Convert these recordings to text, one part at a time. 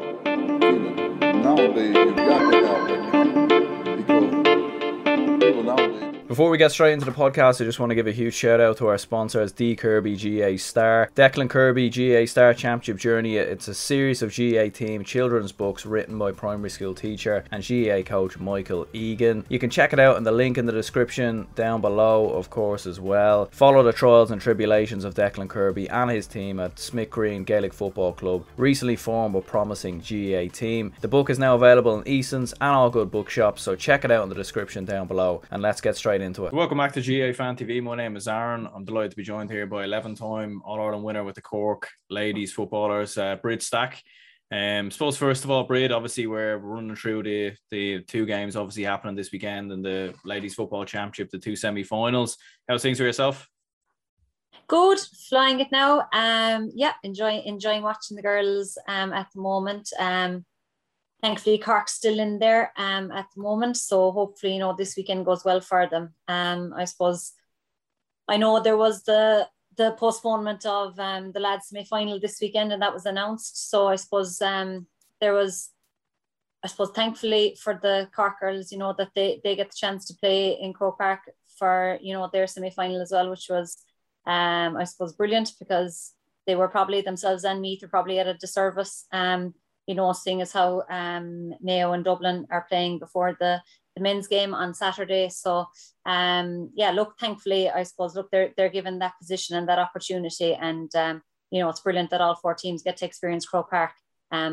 Nowadays, you've got to have because people nowadays. Before we get straight into the podcast, I just want to give a huge shout out to our sponsors, D Kirby GA Star. Declan Kirby GA Star Championship Journey. It's a series of GA team children's books written by primary school teacher and GA coach Michael Egan. You can check it out in the link in the description down below, of course, as well. Follow the trials and tribulations of Declan Kirby and his team at Smith Green Gaelic Football Club, recently formed but promising GA team. The book is now available in Easton's and all good bookshops, so check it out in the description down below, and let's get straight into it. Welcome back to GA Fan TV. My name is Aaron. I'm delighted to be joined here by 11-time All Ireland winner with the Cork ladies footballers, Bríd Stack. I suppose first of all, Bríd, obviously we're running through the two games obviously happening this weekend in the ladies football championship, the two semi-finals. How's things for yourself? Good, flying it now. Yeah, enjoying watching the girls at the moment. Thankfully, Cork's still in there at the moment, so hopefully, you know, this weekend goes well for them. I suppose I know there was the postponement of the lads' semi-final this weekend, and that was announced. So I suppose there was, I suppose, thankfully for the Cork girls, you know, that they get the chance to play in Croke Park for, you know, their semi-final as well, which was, I suppose, brilliant, because they were probably themselves and Meath are probably at a disservice. You know, seeing as how Mayo and Dublin are playing before the men's game on Saturday. So, yeah, look, thankfully, I suppose, look, they're given that position and that opportunity. And, you know, it's brilliant that all four teams get to experience Croke Park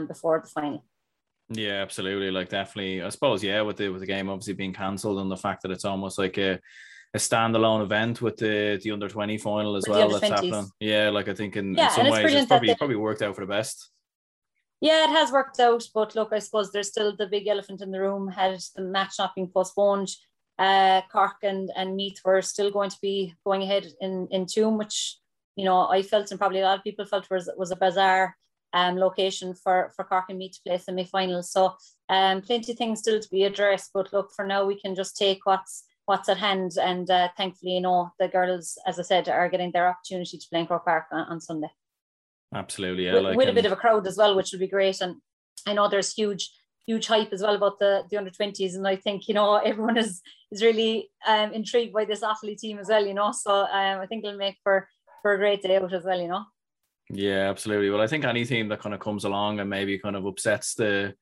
before the final. Yeah, absolutely. Like, definitely, I suppose, yeah, with the game obviously being cancelled and the fact that it's almost like a standalone event with the under-20 final as well that's happening. Yeah, like I think in some ways it's probably worked out for the best. Yeah, it has worked out, but look, I suppose there's still the big elephant in the room. Had the match not been postponed, Cork and Meath were still going to be going ahead in Tuam, which, you know, I felt and probably a lot of people felt was a bizarre location for Cork and Meath to play semi-final. So plenty of things still to be addressed, but look, for now we can just take what's at hand, and thankfully, you know, the girls, as I said, are getting their opportunity to play in Croke Park on Sunday. Absolutely, yeah. With a bit of a crowd as well, which will be great. And I know there's huge hype as well about the under-20s, and I think, you know, everyone is really intrigued by this athlete team as well, you know. So I think it'll make for a great day out as well, you know. Yeah, absolutely. Well, I think any team that kind of comes along and maybe kind of upsets the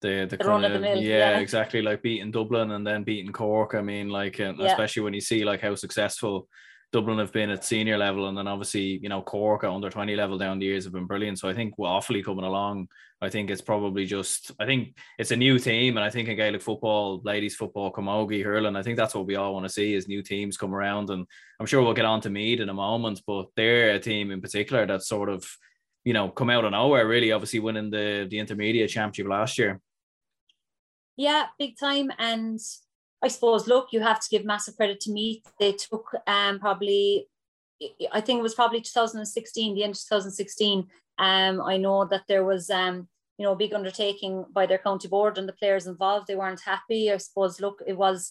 kind of middle, yeah, exactly, like beating Dublin and then beating Cork. I mean, like, and especially when you see like how successful Dublin have been at senior level, and then obviously, you know, Cork at under 20 level down the years have been brilliant. So I think we're awfully coming along. I think it's probably just, I think it's a new team, and I think in Gaelic football, ladies football, camogie, hurling, I think that's what we all want to see is new teams come around. And I'm sure we'll get on to Meath in a moment, but they're a team in particular that sort of, you know, come out of nowhere really, obviously winning the intermediate championship last year. Yeah, big time. And I suppose, look, you have to give massive credit to Meath. They took I think it was probably 2016, the end of 2016. I know that there was, you know, a big undertaking by their county board and the players involved. They weren't happy. I suppose, look, it was,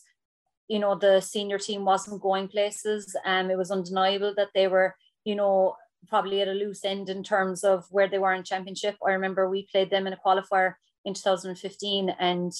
you know, the senior team wasn't going places. It was undeniable that they were, you know, probably at a loose end in terms of where they were in championship. I remember we played them in a qualifier in 2015, and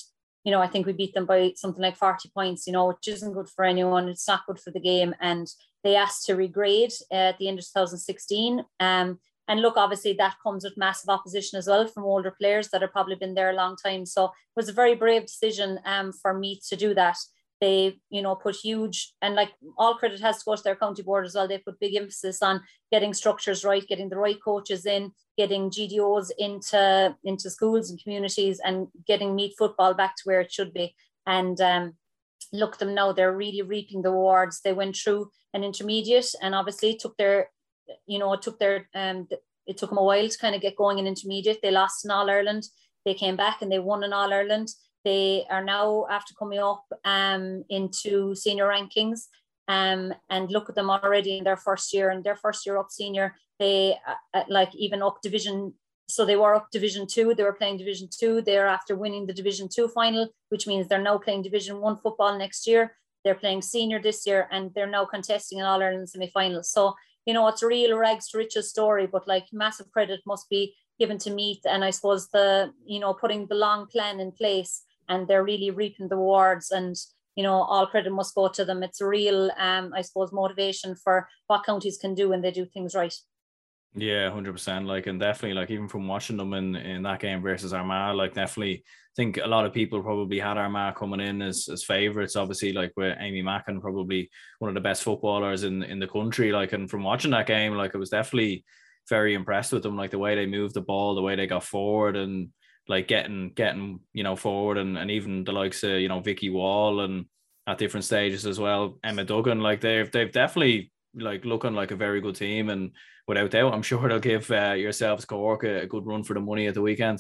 you know, I think we beat them by something like 40 points, you know, which isn't good for anyone. It's not good for the game. And they asked to regrade at the end of 2016. And look, obviously that comes with massive opposition as well from older players that have probably been there a long time. So it was a very brave decision for Meath to do that. They, you know, put huge, and like all credit has to go to their county board as well. They put big emphasis on getting structures right, getting the right coaches in, getting GDOs into schools and communities, and getting Meath football back to where it should be. And look, them now, they're really reaping the rewards. They went through an intermediate, and obviously it took them a while to kind of get going in intermediate. They lost in All Ireland. They came back and they won in All Ireland. They are now, after coming up into senior rankings, and look at them already in their first year, and their first year up senior, they like even up division. So they were up division 2. They were playing division 2. They're after winning the division 2 final, which means they're now playing division 1 football next year. They're playing senior this year, and they're now contesting an All Ireland semi-final. So, you know, it's a real rags to riches story, but like massive credit must be given to Meath, and I suppose the, you know, putting the long plan in place, and they're really reaping the rewards, and, you know, all credit must go to them. It's real, I suppose, motivation for what counties can do when they do things right. Yeah, 100%. Like, and definitely, like, even from watching them in that game versus Armagh, like, definitely think a lot of people probably had Armagh coming in as favourites, obviously, like, with Amy Macken, probably one of the best footballers in the country, like, and from watching that game, like, I was definitely very impressed with them, like, the way they moved the ball, the way they got forward, and, like, getting, you know, forward, and even the likes of, you know, Vicky Wall, and at different stages as well, Emma Duggan, like, they've definitely, like, looking like a very good team, and without doubt, I'm sure they'll give yourselves, Cork, a good run for the money at the weekend.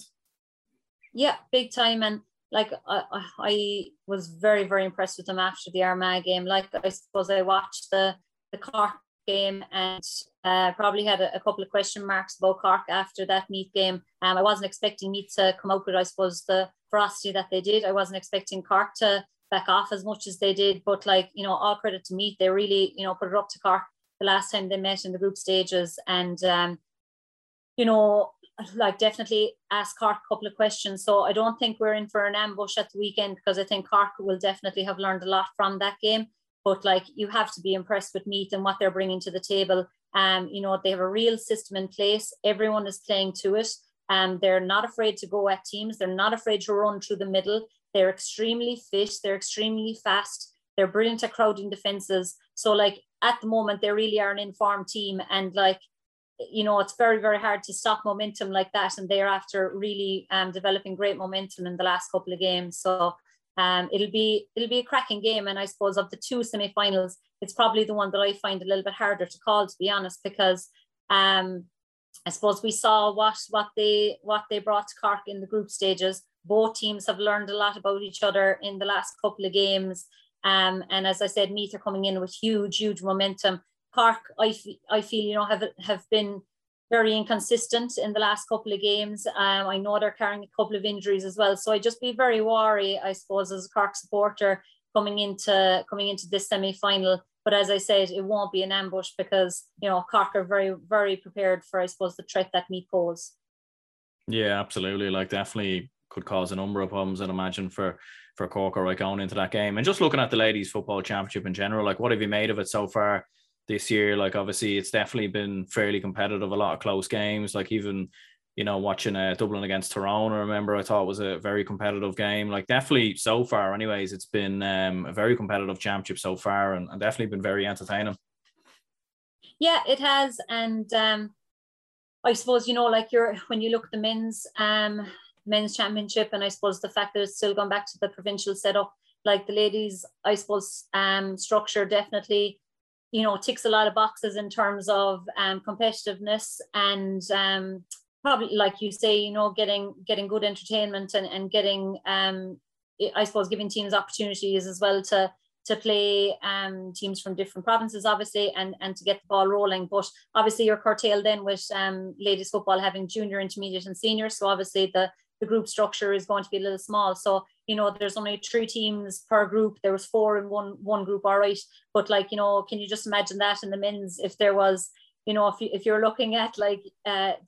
Yeah, big time. And like, I was very, very impressed with them after the Armagh game. Like, I suppose I watched the Cork game, and probably had a couple of question marks about Cork after that Meath game. I wasn't expecting Meath to come out with, I suppose, the ferocity that they did. I wasn't expecting Cork to back off as much as they did, but, like, you know, all credit to Meath. They really, you know, put it up to Cork the last time they met in the group stages, and you know, like, definitely ask Cork a couple of questions. So I don't think we're in for an ambush at the weekend, because I think Cork will definitely have learned a lot from that game. But, like, you have to be impressed with Meath and what they're bringing to the table. You know, they have a real system in place. Everyone is playing to it, and they're not afraid to go at teams. They're not afraid to run through the middle. They're extremely fit. They're extremely fast. They're brilliant at crowding defenses. So, like, at the moment, they really are an informed team. And, like, you know, it's very, very hard to stop momentum like that. And they're after really developing great momentum in the last couple of games. So it'll be a cracking game. And I suppose of the two semi-finals, it's probably the one that I find a little bit harder to call, to be honest, because I suppose we saw what they brought to Cork in the group stages. Both teams have learned a lot about each other in the last couple of games. And as I said, Meath are coming in with huge, huge momentum. Cork, I feel, you know, have been very inconsistent in the last couple of games. I know they're carrying a couple of injuries as well. So I'd just be very wary, I suppose, as a Cork supporter coming into this semi-final. But as I said, it won't be an ambush, because, you know, Cork are very, very prepared for, I suppose, the threat that Meath pose. Yeah, absolutely. Like, definitely could cause a number of problems, I'd imagine, for Cork, or right, going into that game. And just looking at the Ladies Football Championship in general, like, what have you made of it so far this year? Like, obviously, it's definitely been fairly competitive, a lot of close games. Like, even, you know, watching Dublin against Tyrone, I remember, I thought it was a very competitive game. Like, definitely so far anyways, it's been a very competitive championship so far, and definitely been very entertaining. Yeah, it has. And I suppose, you know, like, when you look at the men's championship, and I suppose the fact that it's still gone back to the provincial setup, like, the ladies, I suppose, structure definitely, you know, ticks a lot of boxes in terms of competitiveness, and probably, like you say, you know, getting good entertainment, and getting I suppose, giving teams opportunities as well to play teams from different provinces, obviously, and to get the ball rolling. But obviously you're curtailed then with ladies football having junior, intermediate and senior, so obviously the group structure is going to be a little small. So, you know, there's only 3 teams per group. There was 4 in one group, all right. But, like, you know, can you just imagine that in the men's, if there was, you know, if you're looking at, like,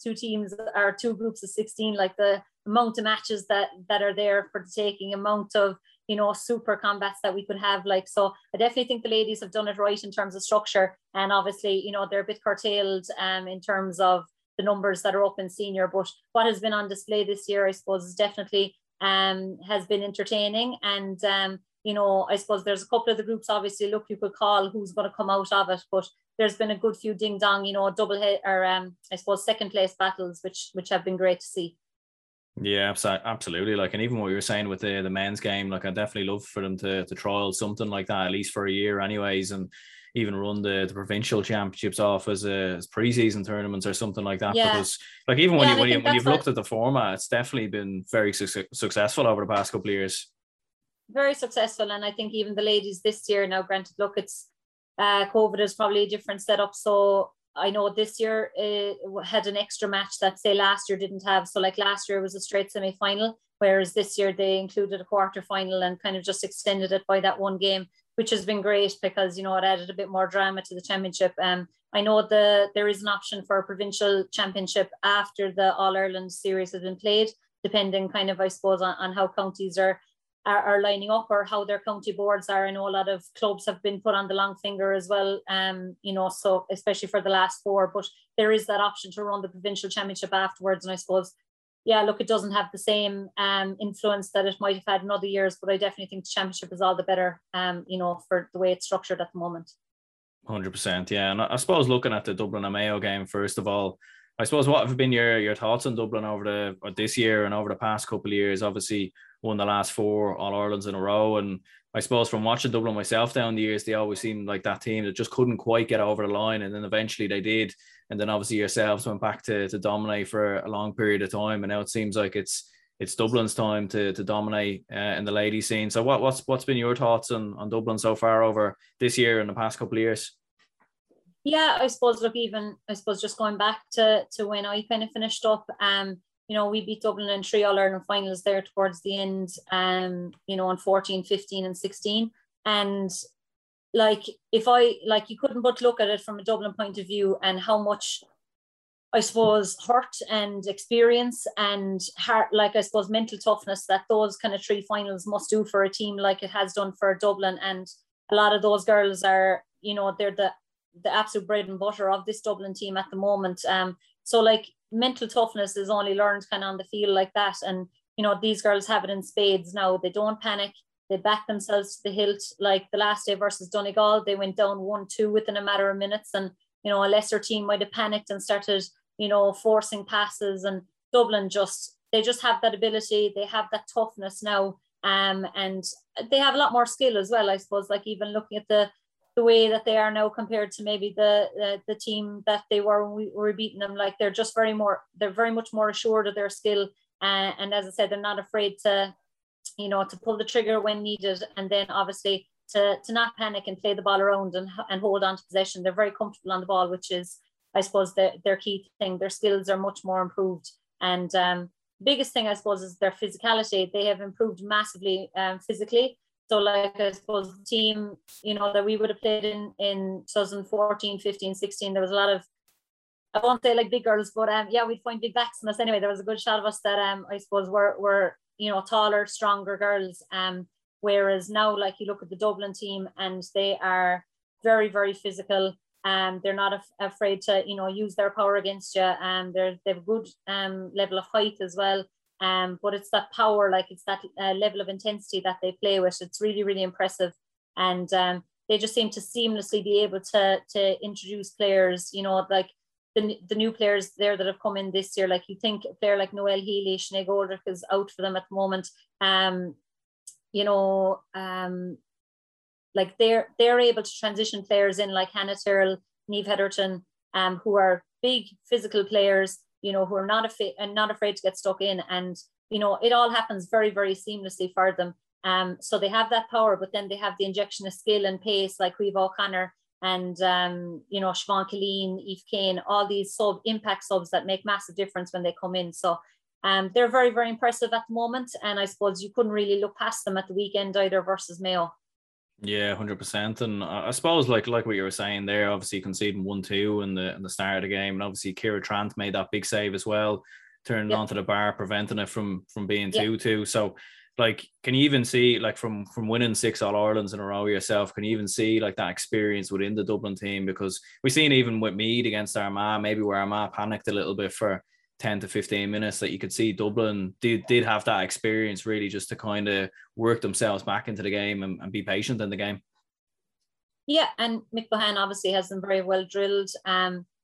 2 teams or 2 groups of 16, like, the amount of matches that are there for the taking, amount of, you know, super combats that we could have, like. So I definitely think the ladies have done it right in terms of structure, and obviously, you know, they're a bit curtailed in terms of the numbers that are up in senior. But what has been on display this year, I suppose, is definitely has been entertaining. And you know, I suppose there's a couple of the groups, obviously, look, you could call who's going to come out of it, but there's been a good few ding dong, you know, double head, or I suppose, second place battles, which have been great to see. Yeah, absolutely. Like, and even what you were saying with the men's game, like, I definitely love for them to trial something like that, at least for a year anyways, and even run the provincial championships off as pre-season tournaments or something like that. Yeah. Because, like, even when you've looked at the format, it's definitely been very successful over the past couple of years. Very successful. And I think even the ladies this year, now granted, look, it's COVID is probably a different setup, so I know this year had an extra match that, say, last year didn't have. So, like, last year was a straight semi-final, whereas this year they included a quarter-final and kind of just extended it by that one game, which has been great because, you know, it added a bit more drama to the championship. I know there is an option for a provincial championship after the All Ireland series has been played, depending kind of, I suppose, on how counties are lining up or how their county boards are. I know a lot of clubs have been put on the long finger as well, you know, so especially for the last four, but there is that option to run the provincial championship afterwards. And I suppose, yeah, look, it doesn't have the same influence that it might have had in other years, but I definitely think the championship is all the better, you know, for the way it's structured at the moment. 100%, yeah. And I suppose looking at the Dublin and Mayo game, first of all, I suppose what have been your thoughts on Dublin this year and over the past couple of years? Obviously won the last four All-Irelands in a row, and I suppose from watching Dublin myself down the years, they always seemed like that team that just couldn't quite get over the line, and then eventually they did, and then obviously yourselves went back to dominate for a long period of time, and now it seems like it's Dublin's time to dominate in the ladies scene. So what's been your thoughts on Dublin so far over this year and the past couple of years? Yeah, I suppose, look, even I suppose just going back to when I kind of finished up, you know, we beat Dublin in three All-Ireland finals there towards the end, you know, in 14, 15 and 16. And like, you couldn't but look at it from a Dublin point of view and how much, I suppose, hurt and experience and heart, like, I suppose, mental toughness that those kind of three finals must do for a team, like it has done for Dublin. And a lot of those girls are, you know, they're the absolute bread and butter of this Dublin team at the moment. So like, mental toughness is only learned kind of on the field like that, and you know, these girls have it in spades now. They don't panic, they back themselves to the hilt. Like the last day versus Donegal, they went down 1-2 within a matter of minutes, and you know, a lesser team might have panicked and started, you know, forcing passes, and Dublin just have that ability, they have that toughness now, and they have a lot more skill as well. I suppose, like, even looking at the way that they are now compared to maybe the team that they were when we were beating them, like they're just very much more assured of their skill, and as I said, they're not afraid to, you know, to pull the trigger when needed, and then obviously to not panic and play the ball around and hold on to possession. They're very comfortable on the ball, which is, I suppose, their key thing. Their skills are much more improved, and biggest thing, I suppose, is their physicality. They have improved massively physically. So like, I suppose the team, you know, that we would have played in 2014, 15, 16, there was a lot of, I won't say like big girls, but yeah, we'd find big backs in us anyway. There was a good shot of us that I suppose were, you know, taller, stronger girls. Whereas now, like, you look at the Dublin team and they are very, very physical. They're not afraid to, you know, use their power against you. They have a good level of height as well. But it's that power, like it's that level of intensity that they play with. It's really, really impressive, and they just seem to seamlessly be able to introduce players. You know, like the new players there that have come in this year. Like, you think a player like Noel Healy, Sinead Goldrick is out for them at the moment. You know, like they're able to transition players in, like Hannah Terrell, Neve Hedderton, who are big physical players, you know, who are not afraid to get stuck in, and you know, it all happens very, very seamlessly for them. So they have that power, but then they have the injection of skill and pace, like Eve O'Connor and you know, Siobhan Killeen, Eve Kane, all these impact subs that make massive difference when they come in. So they're very, very impressive at the moment, and I suppose you couldn't really look past them at the weekend either versus Mayo. Yeah, 100%. And I suppose like what you were saying there, obviously conceding 1-2 in the start of the game, and obviously Ciara Trant made that big save as well, turning onto the bar, preventing it from being 2-2. So like, can you even see, like, from winning six All-Irelands in a row yourself, can you even see like that experience within the Dublin team? Because we've seen even with Meath against Armagh, maybe where Armagh panicked a little bit for 10 to 15 minutes, that you could see Dublin did have that experience really just to kind of work themselves back into the game and be patient in the game. Yeah, and Mick Bohan obviously has them very well drilled.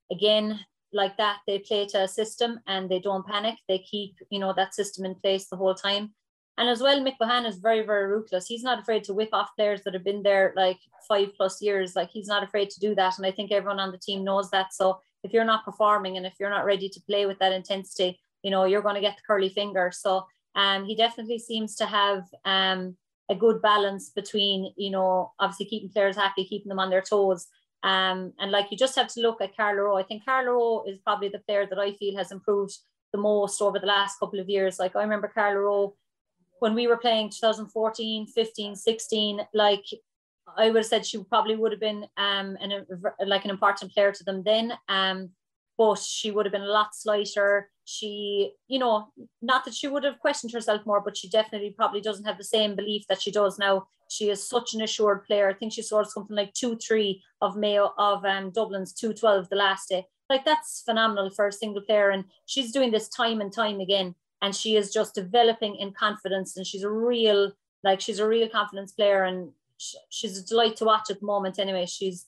Again, like that, they play to a system and they don't panic. They keep, you know, that system in place the whole time. And as well, Mick Bohan is very, very ruthless. He's not afraid to whip off players that have been there like 5+ years. Like, he's not afraid to do that. And I think everyone on the team knows that. So if you're not performing and if you're not ready to play with that intensity, you know, you're going to get the curly finger. So he definitely seems to have a good balance between, you know, obviously keeping players happy, keeping them on their toes. And like, you just have to look at Carla Rowe. I think Carla Rowe is probably the player that I feel has improved the most over the last couple of years. Like, I remember Carla Rowe when we were playing 2014, 15, 16, like, I would have said she probably would have been an important player to them then. But she would have been a lot slighter. She, you know, not that she would have questioned herself more, but she definitely probably doesn't have the same belief that she does now. She is such an assured player. I think she scored something like 2-3 of Mayo, of Dublin's 2-12 the last day. Like, that's phenomenal for a single player. And she's doing this time and time again. And she is just developing in confidence. And she's a real, like, she's a real confidence player. And she's a delight to watch at the moment anyway. She's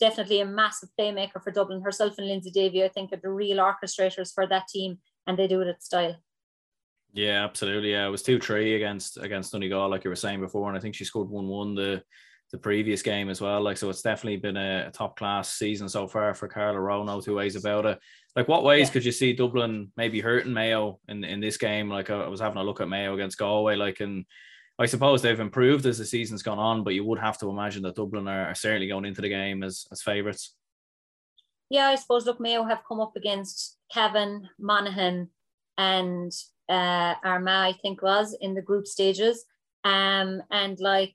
definitely a massive playmaker for Dublin. Herself and Lindsay Davey, I think, are the real orchestrators for that team, and they do it at style. Yeah, absolutely. Yeah, it was 2-3 against Donegal, like you were saying before, and I think she scored 1-1 the previous game as well. Like, so it's definitely been a top class season so far for Carla Rowe, no two ways about it. Like, what ways could you see Dublin maybe hurting Mayo in this game? Like, I was having a look at Mayo against Galway, like, and I suppose they've improved as the season's gone on, but you would have to imagine that Dublin are certainly going into the game as favourites. Yeah, I suppose, look, Mayo have come up against Cavan, Monaghan and Armagh, I think was, in the group stages. And like,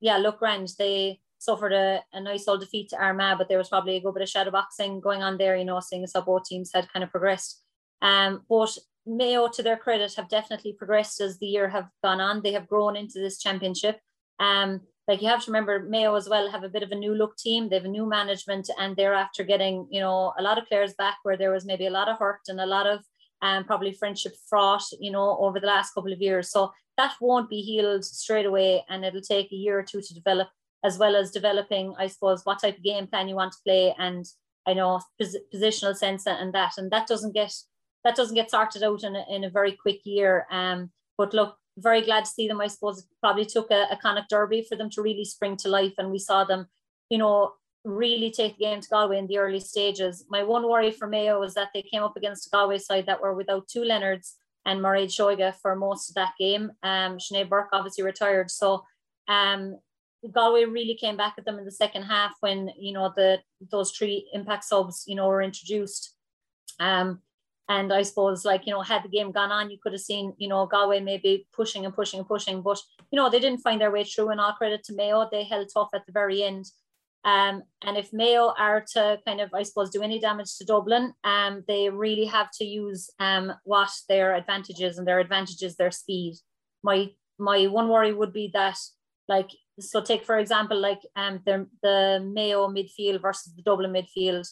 yeah, look, Grand, they suffered a nice old defeat to Armagh, but there was probably a good bit of shadow boxing going on there, you know, seeing as how both teams had kind of progressed. But Mayo, to their credit, have definitely progressed as the year have gone on. They have grown into this championship. Like, you have to remember, Mayo as well have a bit of a new look team. They have a new management, and they're after getting, you know, a lot of players back where there was maybe a lot of hurt and a lot of probably friendship fraught, you know, over the last couple of years. So that won't be healed straight away, and it'll take a year or two to develop, as well as developing, I suppose, what type of game plan you want to play, and I know positional sense and that doesn't get. That doesn't get sorted out in a very quick year. But look, very glad to see them. I suppose it probably took a Connacht Derby for them to really spring to life. And we saw them, you know, really take the game to Galway in the early stages. My one worry for Mayo was that they came up against a Galway side that were without two Leonards and Mairead Shoiga for most of that game. Sinead Burke obviously retired. So Galway really came back at them in the second half when, you know, those three impact subs, you know, were introduced. And I suppose, like, you know, had the game gone on, you could have seen, you know, Galway maybe pushing and pushing and pushing. But, you know, they didn't find their way through, and all credit to Mayo. They held tough at the very end. And if Mayo are to kind of, I suppose, do any damage to Dublin, they really have to use what their advantages, and their advantages, their speed. My one worry would be that, like, so take, for example, like the Mayo midfield versus the Dublin midfield.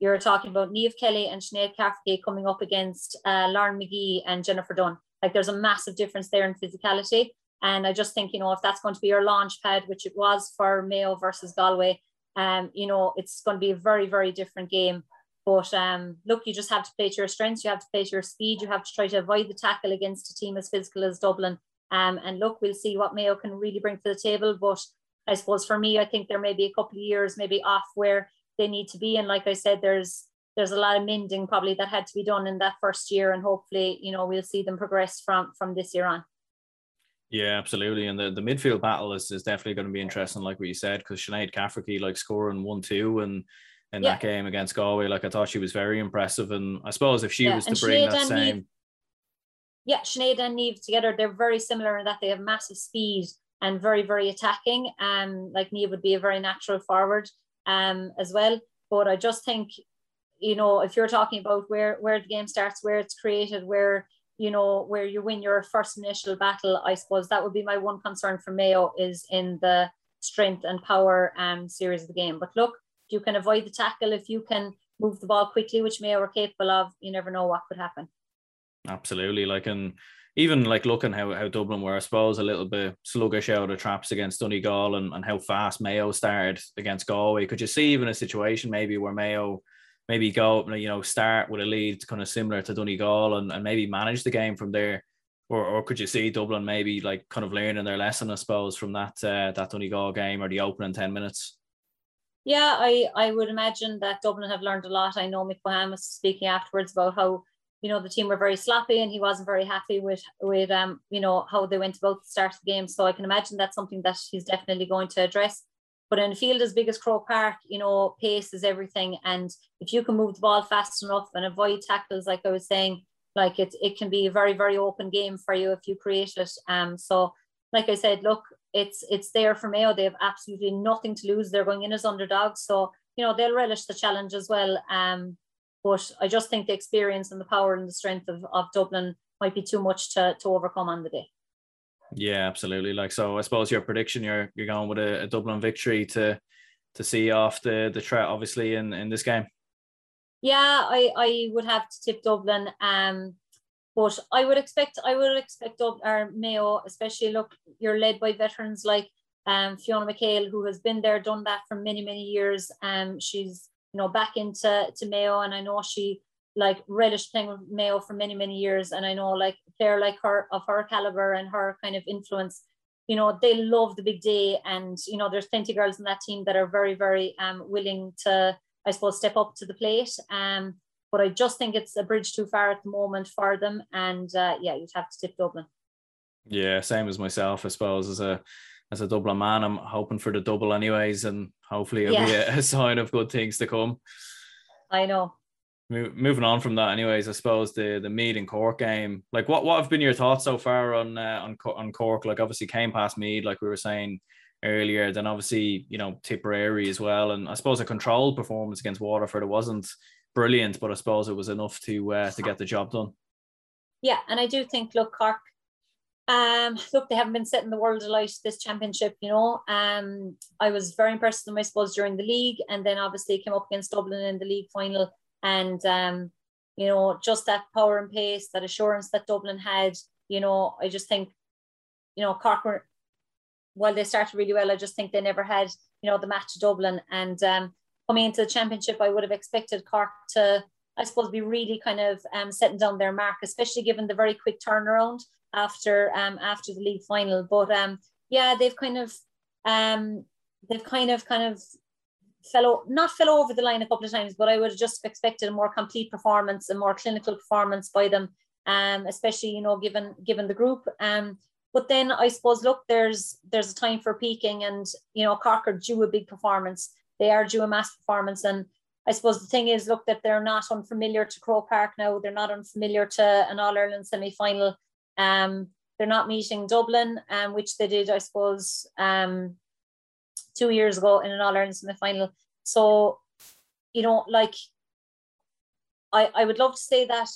You're talking about Niamh Kelly and Sinead Kafferke coming up against Lauren McGee and Jennifer Dunn. Like, there's a massive difference there in physicality. And I just think, you know, if that's going to be your launch pad, which it was for Mayo versus Galway, you know, it's going to be a very, very different game. But look, you just have to play to your strengths. You have to play to your speed. You have to try to avoid the tackle against a team as physical as Dublin. And look, we'll see what Mayo can really bring to the table. But I suppose for me, I think there may be a couple of years maybe off where they need to be, and like I said, there's a lot of mending probably that had to be done in that first year, and hopefully, you know, we'll see them progress from this year on. Yeah, absolutely. And the midfield battle is definitely going to be interesting, like what you said, because Sinead Kafferke, like, scoring 1-2 and that game against Galway, like, I thought she was very impressive. And I suppose if she was to bring Sinead that same Niamh, Sinead and Niamh together, they're very similar in that they have massive speed and very, very attacking. Like, Niamh would be a very natural forward as well. But I just think, you know, if you're talking about where the game starts, where it's created, where, you know, where you win your first initial battle, I suppose that would be my one concern for Mayo, is in the strength and power series of the game. But look, if you can avoid the tackle, if you can move the ball quickly, which Mayo are capable of, you never know what could happen. Absolutely. Like, and even like looking how Dublin were, I suppose, a little bit sluggish out of traps against Donegal, and how fast Mayo started against Galway. Could you see even a situation maybe where Mayo maybe go, you know, start with a lead kind of similar to Donegal and maybe manage the game from there? Or could you see Dublin maybe like kind of learning their lesson, I suppose, from that Donegal game or the opening 10 minutes? Yeah, I would imagine that Dublin have learned a lot. I know Mick Bohan was speaking afterwards about how, you know, the team were very sloppy, and he wasn't very happy with you know, how they went about the start of the game. So I can imagine that's something that he's definitely going to address. But in a field as big as Croke Park, you know, pace is everything. And if you can move the ball fast enough and avoid tackles, like I was saying, like it can be a very, very open game for you if you create it. So like I said, look, it's there for Mayo. They have absolutely nothing to lose. They're going in as underdogs, so you know they'll relish the challenge as well. But I just think the experience and the power and the strength of Dublin might be too much to overcome on the day. Yeah, absolutely. Like, so I suppose your prediction, you're going with a Dublin victory to see off the threat, obviously, in this game. Yeah, I would have to tip Dublin, but I would expect Mayo, especially. Look, you're led by veterans like Fiona McHale, who has been there, done that for many years. She's back into Mayo, and I know she relished playing with Mayo for many years. And I know a player like her, of her caliber and her kind of influence, they love the big day. And there's plenty of girls in that team that are very willing to, I suppose, step up to the plate. But I just think it's a bridge too far at the moment for them. And yeah, you'd have to tip Dublin. Yeah, same as myself, I suppose. As a Dublin man, I'm hoping for the double anyways, and hopefully it'll be a sign of good things to come. I know. Moving on from that, anyways, I suppose the Meath and Cork game. Like, what have been your thoughts so far on Cork? Like, obviously came past Meath, like we were saying earlier. Then obviously Tipperary as well, and I suppose a controlled performance against Waterford. It wasn't brilliant, but I suppose it was enough to get the job done. Yeah, and I do think, look, Cork. Look, they haven't been setting the world alight this championship, I was very impressed with them, I suppose, during the league, and then obviously came up against Dublin in the league final. And, just that power and pace, that assurance that Dublin had, I just think, Cork were, while they started really well, I just think they never had, the match to Dublin. And coming into the championship, I would have expected Cork to, I suppose, be really kind of setting down their mark, especially given the very quick turnaround after the league final. But yeah, they've kind of fell over the line a couple of times, but I would have just expected a more complete performance, a more clinical performance by them, especially given the group. But then I suppose, look, there's a time for peaking, and Cork are due a big performance. They are due a mass performance, and I suppose the thing is, look, that they're not unfamiliar to Croke Park now. They're not unfamiliar to an All Ireland semi final. They're not meeting Dublin, which they did, I suppose, 2 years ago in an All Ireland semi final. So, I would love to say that,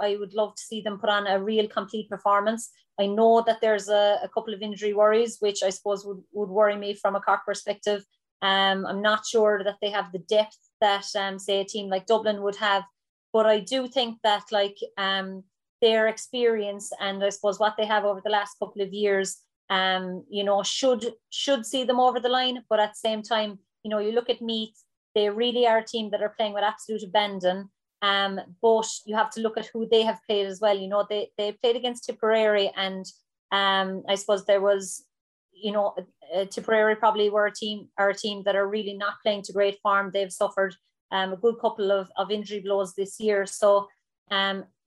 I would love to see them put on a real complete performance. I know that there's a couple of injury worries, which I suppose would worry me from a Cork perspective. I'm not sure that they have the depth that, say, a team like Dublin would have, but I do think that, their experience and I suppose what they have over the last couple of years, should see them over the line. But at the same time, you look at Meath, they really are a team that are playing with absolute abandon. But you have to look at who they have played as well. They played against Tipperary, and I suppose there was, Tipperary probably were a team that are really not playing to great form. They've suffered a good couple of injury blows this year. So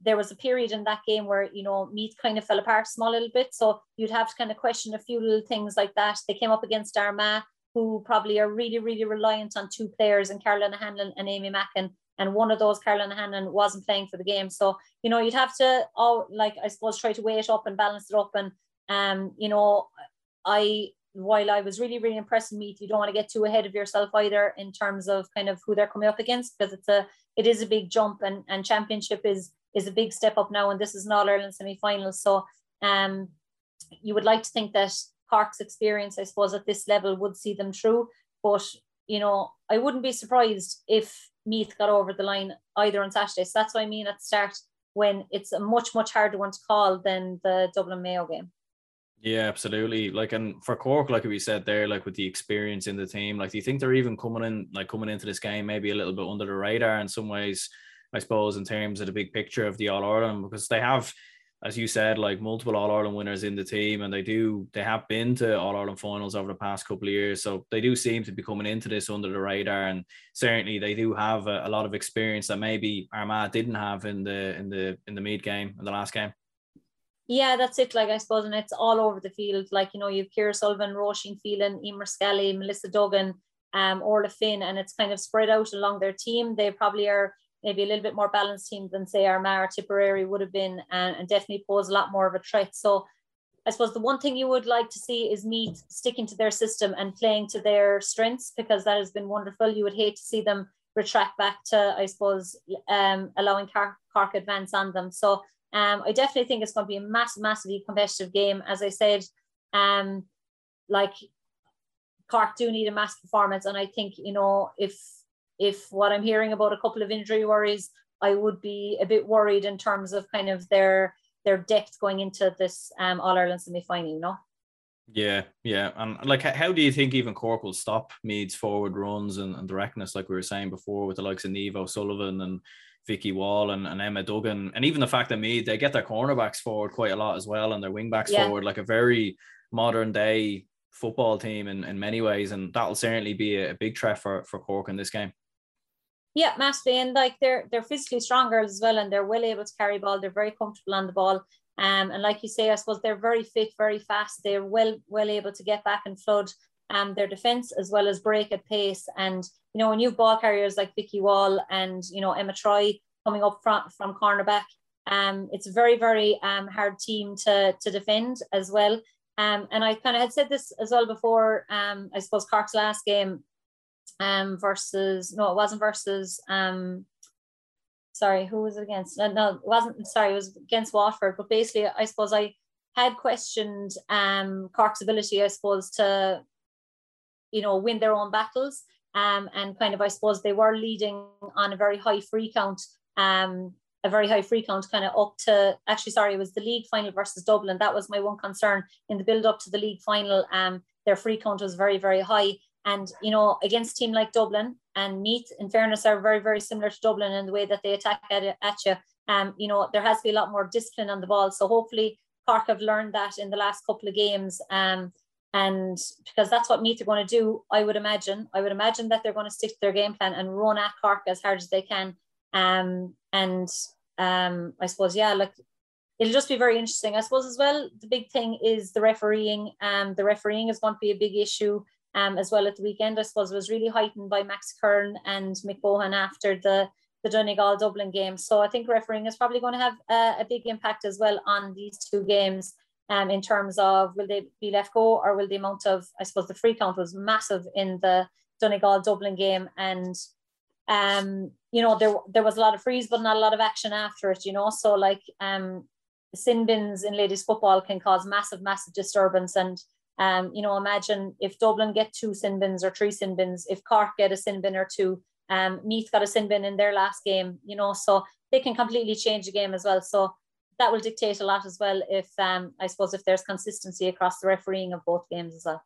there was a period in that game where, Meath kind of fell apart a small little bit. So you'd have to kind of question a few little things like that. They came up against Armagh, who probably are really reliant on two players, and Caroline Hanlon and Amy Macken. And one of those, Caroline Hanlon, wasn't playing for the game. So, you'd have to, I suppose, try to weigh it up and balance it up. And, while I was really impressed with Meath, you don't want to get too ahead of yourself either in terms of kind of who they're coming up against, because it is a big jump, and championship is a big step up now, and this is an All-Ireland semi-final. So you would like to think that Cork's experience, I suppose, at this level would see them through, but I wouldn't be surprised if Meath got over the line either on Saturday. So that's what I mean at the start, when it's a much harder one to call than the Dublin Mayo game. Yeah, absolutely. Like, and for Cork, like we said there, like with the experience in the team, like, do you think they're even coming into this game maybe a little bit under the radar in some ways, I suppose, in terms of the big picture of the All-Ireland? Because they have, as you said, like multiple All-Ireland winners in the team, and they have been to All-Ireland finals over the past couple of years. So they do seem to be coming into this under the radar, and certainly they do have a lot of experience that maybe Armagh didn't have in the Meath game, in the last game. Yeah, that's it. Like, I suppose, and it's all over the field. Like, you've Ciara Sullivan, Roisin Phelan, Emer Scally, Melissa Duggan, Orla Finn, and it's kind of spread out along their team. They probably are maybe a little bit more balanced team than, say, Armagh or Tipperary would have been, and definitely pose a lot more of a threat. So I suppose the one thing you would like to see is Meath sticking to their system and playing to their strengths, because that has been wonderful. You would hate to see them retract back to, I suppose, allowing Cork advance on them. So I definitely think it's going to be a massively competitive game. As I said, like, Cork do need a mass performance, and I think, you know, if what I'm hearing about a couple of injury worries, I would be a bit worried in terms of kind of their depth going into this All Ireland semi-final, you know. Yeah, yeah. And like, how do you think even Cork will stop Meath's forward runs and directness, like we were saying before, with the likes of Niamh O'Sullivan and Vicky Wall and Emma Duggan, and even the fact that Meath, they get their cornerbacks forward quite a lot as well, and their wingbacks forward, like a very modern day football team in many ways, and that'll certainly be a big threat for Cork in this game. Yeah, massively, and like they're physically stronger as well, and they're well able to carry ball. They're very comfortable on the ball, and like you say, I suppose they're very fit, very fast. They're well able to get back and flood their defence as well as break at pace. And you know, when you've ball carriers like Vicky Wall and, you know, Emma Troy coming up front from cornerback, it's a very, very hard team to defend as well. And I kind of had said this as well before, I suppose Cork's last game it was against Watford. But basically, I suppose I had questioned Cork's ability, I suppose, to, you know, win their own battles. And kind of, I suppose they were leading on a very high free count, kind of up to, it was the league final versus Dublin. That was my one concern in the build up to the league final. Their free count was very, very high. And, you know, against a team like Dublin, and Meath, in fairness, are very, very similar to Dublin in the way that they attack at you. You know, there has to be a lot more discipline on the ball. So hopefully Cork have learned that in the last couple of games. And because that's what Meath are going to do, I would imagine. I would imagine that they're going to stick to their game plan and run at Cork as hard as they can. I suppose, yeah, like, it'll just be very interesting. I suppose as well, the big thing is the refereeing. The refereeing is going to be a big issue as well at the weekend. I suppose it was really heightened by Max Kern and Mick Bohan after the Donegal-Dublin game. So I think refereeing is probably going to have a big impact as well on these two games, in terms of will they be left go, or will the amount of, I suppose the free count was massive in the Donegal-Dublin game, and you know, there was a lot of frees but not a lot of action after it, you know. So like, sin bins in ladies football can cause massive disturbance, and you know, imagine if Dublin get 2 sin bins or 3 sin bins, if Cork get a sin bin or 2, Meath got a sin bin in their last game, you know, so they can completely change the game as well. So that will dictate a lot as well if, I suppose, if there's consistency across the refereeing of both games as well.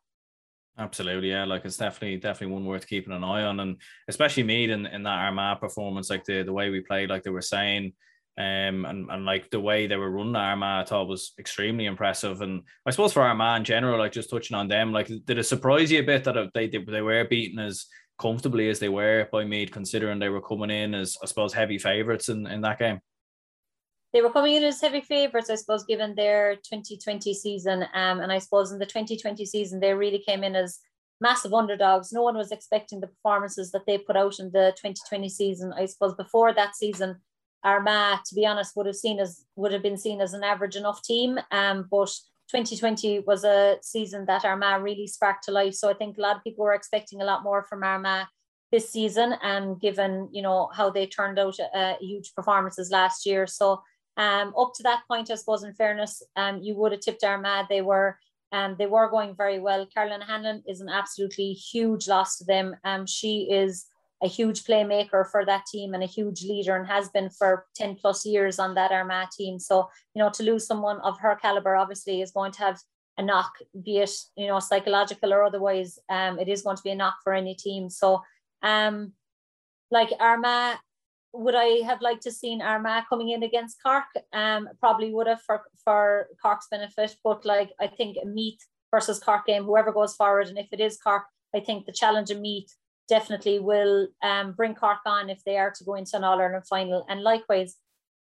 Absolutely, yeah. Like, it's definitely one worth keeping an eye on, and especially Meath in that Armagh performance, like the way we played, like they were saying, and like the way they were running Armagh, I thought was extremely impressive. And I suppose for Armagh in general, like, just touching on them, like, did it surprise you a bit that they were beaten as comfortably as they were by Meath, considering they were coming in as, I suppose, heavy favourites in that game? They were coming in as heavy favourites, I suppose, given their 2020 season, and I suppose in the 2020 season they really came in as massive underdogs. No one was expecting the performances that they put out in the 2020 season. I suppose before that season, Armagh, to be honest, would have been seen as an average enough team, but 2020 was a season that Armagh really sparked to life. So I think a lot of people were expecting a lot more from Armagh this season, and given, you know, how they turned out huge performances last year. So up to that point, I suppose, in fairness, you would have tipped Armagh. They were going very well. Caroline Hanlon is an absolutely huge loss to them. She is a huge playmaker for that team and a huge leader, and has been for 10 plus years on that Armagh team. So, you know, to lose someone of her caliber obviously is going to have a knock, be it, you know, psychological or otherwise. It is going to be a knock for any team. So, like Armagh, would I have liked to seen Armagh coming in against Cork? Probably would have for Cork's benefit, but like, I think a Meath versus Cork game, whoever goes forward, and if it is Cork, I think the challenge of Meath definitely will bring Cork on if they are to go into an All-Ireland final. And likewise,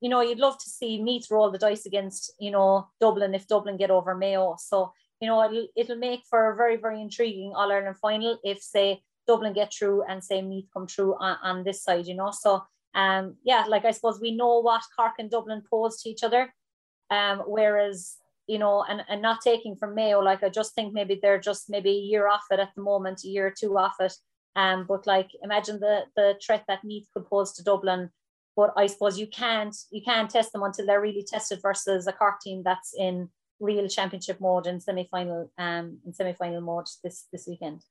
you know, you'd love to see Meath roll the dice against, you know, Dublin if Dublin get over Mayo. So, you know, it'll make for a very, very intriguing All-Ireland final if, say, Dublin get through and, say, Meath come through on this side, you know. So, yeah, like, I suppose we know what Cork and Dublin pose to each other, whereas you know, and not taking from Mayo, like I just think maybe they're just maybe a year off it at the moment, a year or two off it. But like imagine the threat that Meath could pose to Dublin. But I suppose you can't test them until they're really tested versus a Cork team that's in real championship mode and semi-final mode this weekend.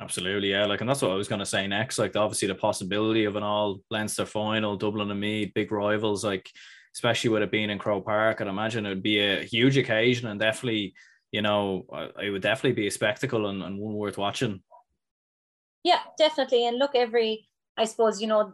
Absolutely, yeah. Like, and that's what I was going to say next. Like, obviously, the possibility of an all Leinster final, Dublin and Meath, big rivals. Like, especially with it being in Croke Park, I'd imagine it would be a huge occasion, and definitely, you know, it would definitely be a spectacle and one worth watching. Yeah, definitely. And look, I suppose, you know,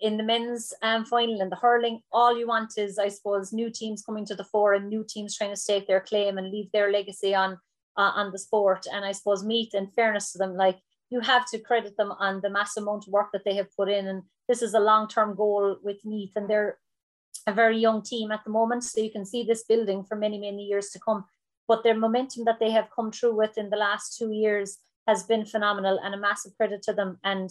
in the men's final and the hurling, all you want is, I suppose, new teams coming to the fore and new teams trying to stake their claim and leave their legacy on the sport. And I suppose Meath, in fairness to them, like, you have to credit them on the massive amount of work that they have put in. And this is a long-term goal with Meath, and they're a very young team at the moment. So you can see this building for many, many years to come. But their momentum that they have come through with in the last 2 years has been phenomenal, and a massive credit to them. And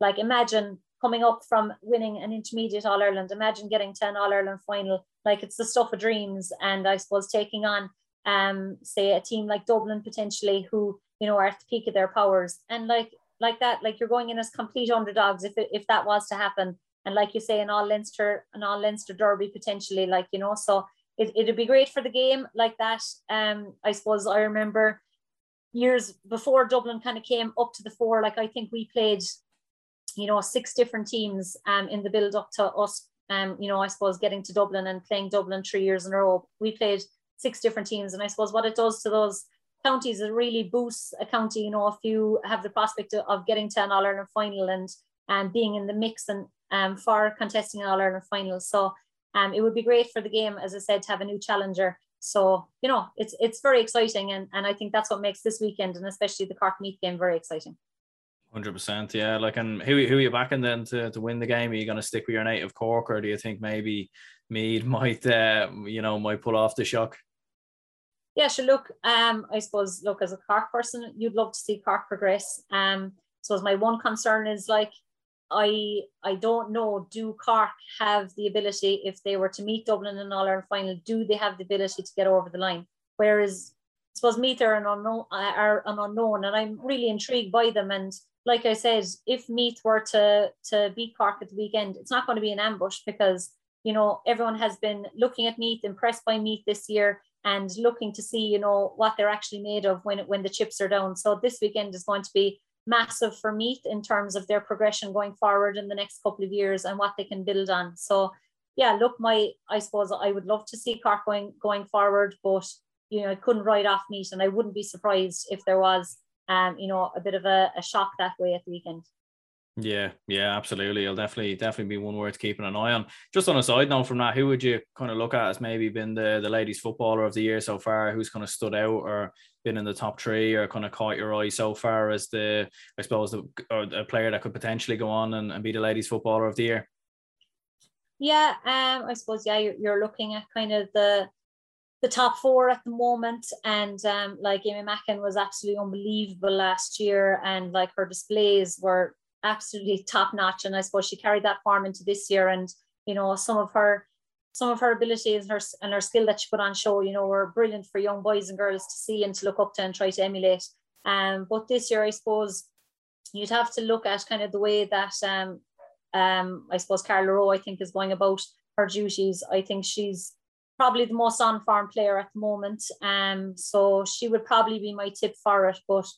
like, imagine coming up from winning an intermediate All Ireland, imagine getting to an All Ireland final. Like, it's the stuff of dreams. And I suppose taking on, say, a team like Dublin potentially, who, you know, are at the peak of their powers, and like that, like, you're going in as complete underdogs if that was to happen. And like you say, an all Leinster derby potentially, like, you know, so it'd be great for the game like that. I suppose I remember years before Dublin kind of came up to the fore, like, I think we played, you know, 6 different teams in the build up to us, you know, I suppose getting to Dublin and playing Dublin 3 years in a row. We played 6 different teams, and I suppose what it does to those counties, it really boosts a county, you know, if you have the prospect of getting to an All-Ireland final and being in the mix and for contesting an All-Ireland final. So it would be great for the game, as I said, to have a new challenger. So, you know, it's very exciting, and I think that's what makes this weekend, and especially the Cork Meath game, very exciting. 100%, yeah. Like, and who are you backing then to win the game? Are you going to stick with your native Cork, or do you think maybe Meath might pull off the shock? Yeah, sure. Look, I suppose, look, as a Cork person, you'd love to see Cork progress. So my one concern is, like, I don't know, do Cork have the ability, if they were to meet Dublin in an All-Ireland final, do they have the ability to get over the line? Whereas, I suppose, Meath are an unknown, and I'm really intrigued by them. And like I said, if Meath were to beat Cork at the weekend, it's not going to be an ambush, because, you know, everyone has been looking at Meath, impressed by Meath this year, and looking to see, you know, what they're actually made of when the chips are down. So this weekend is going to be massive for Meath in terms of their progression going forward in the next couple of years and what they can build on. So yeah, look, I suppose I would love to see Cork going forward, but, you know, I couldn't write off Meath, and I wouldn't be surprised if there was, you know, a bit of a shock that way at the weekend. Yeah, absolutely. It'll definitely be one worth keeping an eye on. Just on a side note from that, who would you kind of look at as maybe been the ladies footballer of the year so far? Who's kind of stood out or been in the top 3 or kind of caught your eye so far as a player that could potentially go on and be the ladies footballer of the year? Yeah, I suppose, yeah, you're looking at kind of the top 4 at the moment, and like, Amy Macken was absolutely unbelievable last year, and like, her displays were absolutely top notch, and I suppose she carried that form into this year. And, you know, some of her abilities and her skill that she put on show, you know, were brilliant for young boys and girls to see and to look up to and try to emulate. But this year, I suppose, you'd have to look at kind of the way that I suppose Carla Rowe, I think, is going about her duties. I think she's probably the most on-form player at the moment, so she would probably be my tip for it. But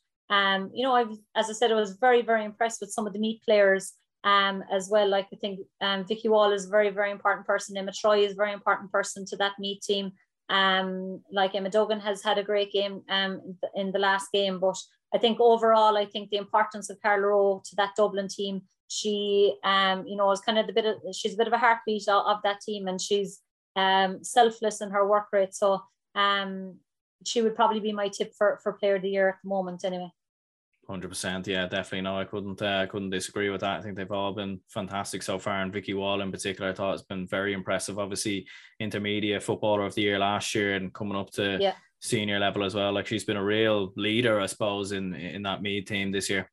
you know, as I said, I was very, very impressed with some of the Meath players as well. Like, I think Vicky Wall is a very, very important person. Emma Troy is a very important person to that Meath team. Like, Emma Duggan has had a great game in the last game. But I think overall, I think the importance of Carla Rowe to that Dublin team, she, you know, is kind of she's a bit of a heartbeat of that team, and she's selfless in her work rate. So she would probably be my tip for player of the year at the moment anyway. 100%, yeah, definitely. No, I couldn't disagree with that. I think they've all been fantastic so far, and Vicky Wall in particular, I thought, has been very impressive. Obviously, intermediate footballer of the year last year, and coming up to senior level as well. Like, she's been a real leader, I suppose, in that Meath team this year.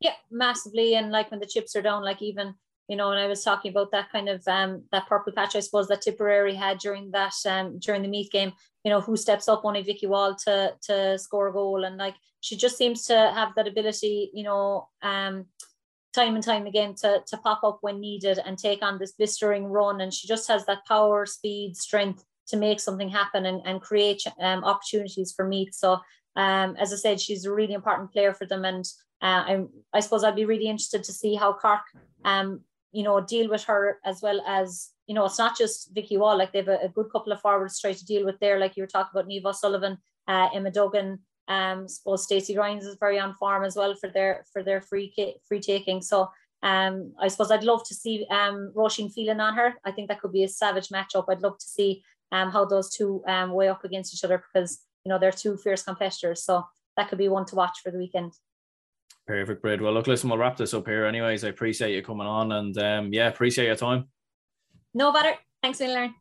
Yeah, massively. And like, when the chips are down, like, even you know, and I was talking about that kind of that purple patch, I suppose, that Tipperary had during that during the Meath game. You know, who steps up, only Vicky Wall to score a goal, and like she just seems to have that ability, you know, time and time again to pop up when needed and take on this blistering run, and she just has that power, speed, strength to make something happen and create opportunities for Meath. So as I said, she's a really important player for them, and I suppose I'd be really interested to see how Cork you know, deal with her, as well as, you know, it's not just Vicky Wall, like they have a good couple of forwards to try to deal with there, like you were talking about Niamh O'Sullivan, Emma Duggan, I suppose Stacey Grimes is very on form as well for their free taking. So I suppose I'd love to see Roisin Phelan on her. I think that could be a savage matchup. I'd love to see how those two weigh up against each other, because, you know, they're two fierce competitors. So that could be one to watch for the weekend. Perfect, Bríd. Well, look, listen, we'll wrap this up here anyways. I appreciate you coming on, and yeah, appreciate your time. No bother. Thanks, Lauren.